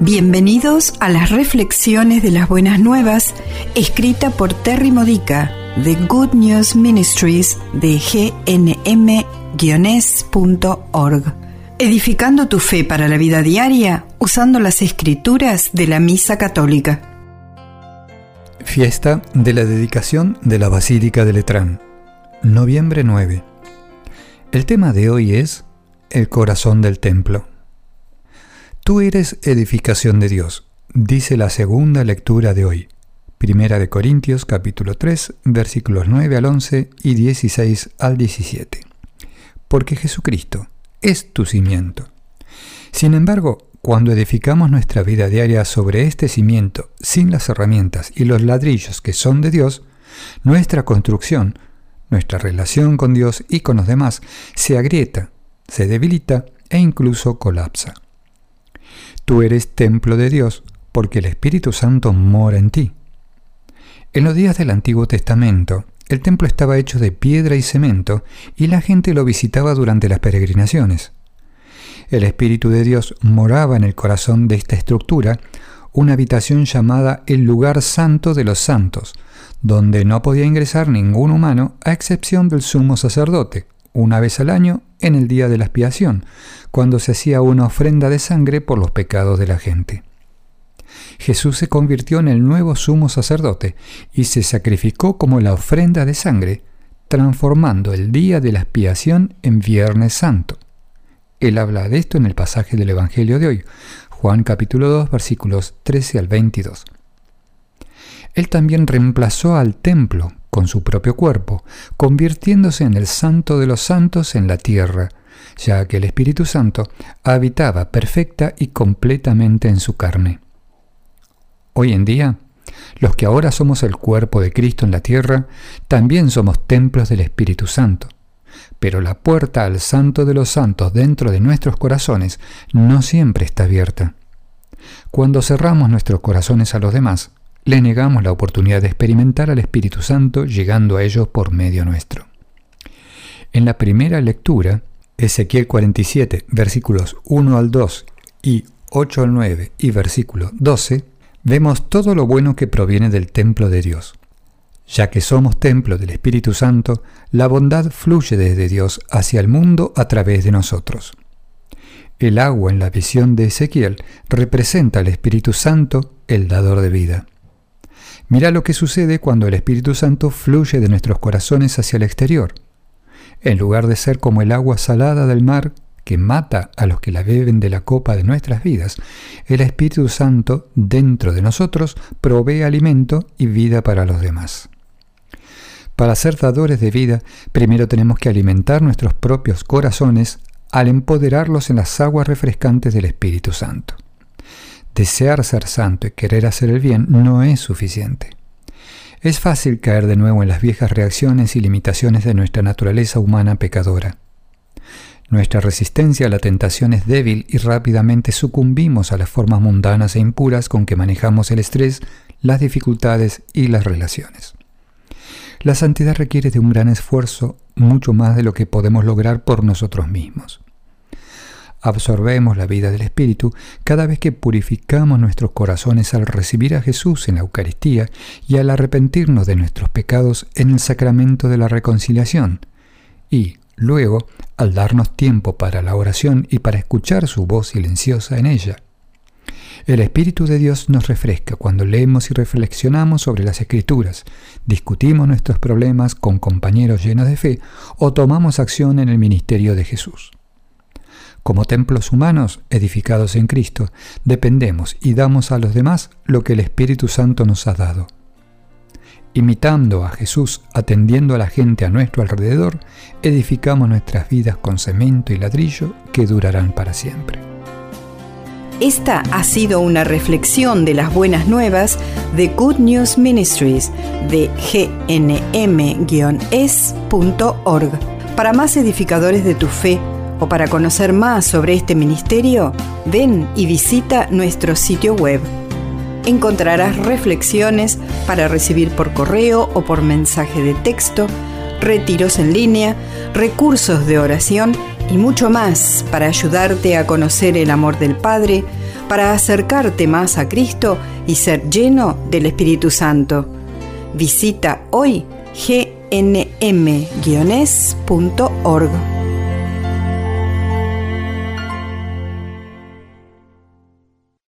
Bienvenidos a las reflexiones de las buenas nuevas, escrita por Terry Modica, de Good News Ministries de gnm-es.org. Edificando tu fe para la vida diaria, usando las escrituras de la Misa Católica. Fiesta de la dedicación de la Basílica de Letrán, noviembre 9. El tema de hoy es el corazón del templo. Tú eres edificación de Dios, dice la segunda lectura de hoy. Primera de Corintios, capítulo 3, versículos 9 al 11 y 16 al 17. Porque Jesucristo es tu cimiento. Sin embargo, cuando edificamos nuestra vida diaria sobre este cimiento, sin las herramientas y los ladrillos que son de Dios, nuestra construcción, nuestra relación con Dios y con los demás, se agrieta, se debilita e incluso colapsa. Tú eres templo de Dios porque el Espíritu Santo mora en ti. En los días del Antiguo Testamento, el templo estaba hecho de piedra y cemento y la gente lo visitaba durante las peregrinaciones. El Espíritu de Dios moraba en el corazón de esta estructura, una habitación llamada el lugar santo de los santos, donde no podía ingresar ningún humano a excepción del sumo sacerdote, una vez al año en el día de la expiación, cuando se hacía una ofrenda de sangre por los pecados de la gente. Jesús se convirtió en el nuevo sumo sacerdote y se sacrificó como la ofrenda de sangre, transformando el día de la expiación en Viernes Santo. Él habla de esto en el pasaje del Evangelio de hoy, Juan capítulo 2, versículos 13 al 22. Él también reemplazó al templo con su propio cuerpo, convirtiéndose en el santo de los santos en la tierra, ya que el Espíritu Santo habitaba perfecta y completamente en su carne. Hoy en día, los que ahora somos el cuerpo de Cristo en la tierra, también somos templos del Espíritu Santo, pero la puerta al santo de los santos dentro de nuestros corazones no siempre está abierta. Cuando cerramos nuestros corazones a los demás, le negamos la oportunidad de experimentar al Espíritu Santo llegando a ellos por medio nuestro. En la primera lectura, Ezequiel 47, versículos 1 al 2 y 8 al 9 y versículo 12, vemos todo lo bueno que proviene del templo de Dios. Ya que somos templo del Espíritu Santo, la bondad fluye desde Dios hacia el mundo a través de nosotros. El agua en la visión de Ezequiel representa al Espíritu Santo, el dador de vida. Mirá lo que sucede cuando el Espíritu Santo fluye de nuestros corazones hacia el exterior. En lugar de ser como el agua salada del mar que mata a los que la beben de la copa de nuestras vidas, el Espíritu Santo dentro de nosotros provee alimento y vida para los demás. Para ser dadores de vida, primero tenemos que alimentar nuestros propios corazones al empoderarlos en las aguas refrescantes del Espíritu Santo. Desear ser santo y querer hacer el bien no es suficiente. Es fácil caer de nuevo en las viejas reacciones y limitaciones de nuestra naturaleza humana pecadora. Nuestra resistencia a la tentación es débil y rápidamente sucumbimos a las formas mundanas e impuras con que manejamos el estrés, las dificultades y las relaciones. La santidad requiere de un gran esfuerzo, mucho más de lo que podemos lograr por nosotros mismos. Absorbemos la vida del Espíritu cada vez que purificamos nuestros corazones al recibir a Jesús en la Eucaristía y al arrepentirnos de nuestros pecados en el sacramento de la reconciliación. Y, luego, al darnos tiempo para la oración y para escuchar su voz silenciosa en ella. El Espíritu de Dios nos refresca cuando leemos y reflexionamos sobre las Escrituras, discutimos nuestros problemas con compañeros llenos de fe o tomamos acción en el ministerio de Jesús. Como templos humanos edificados en Cristo, dependemos y damos a los demás lo que el Espíritu Santo nos ha dado. Imitando a Jesús, atendiendo a la gente a nuestro alrededor, edificamos nuestras vidas con cemento y ladrillo que durarán para siempre. Esta ha sido una reflexión de las buenas nuevas de Good News Ministries de gnm-es.org. Para más edificadores de tu fe, o para conocer más sobre este ministerio, ven y visita nuestro sitio web. Encontrarás reflexiones para recibir por correo o por mensaje de texto, retiros en línea, recursos de oración y mucho más para ayudarte a conocer el amor del Padre, para acercarte más a Cristo y ser lleno del Espíritu Santo. Visita hoy gnm-es.org.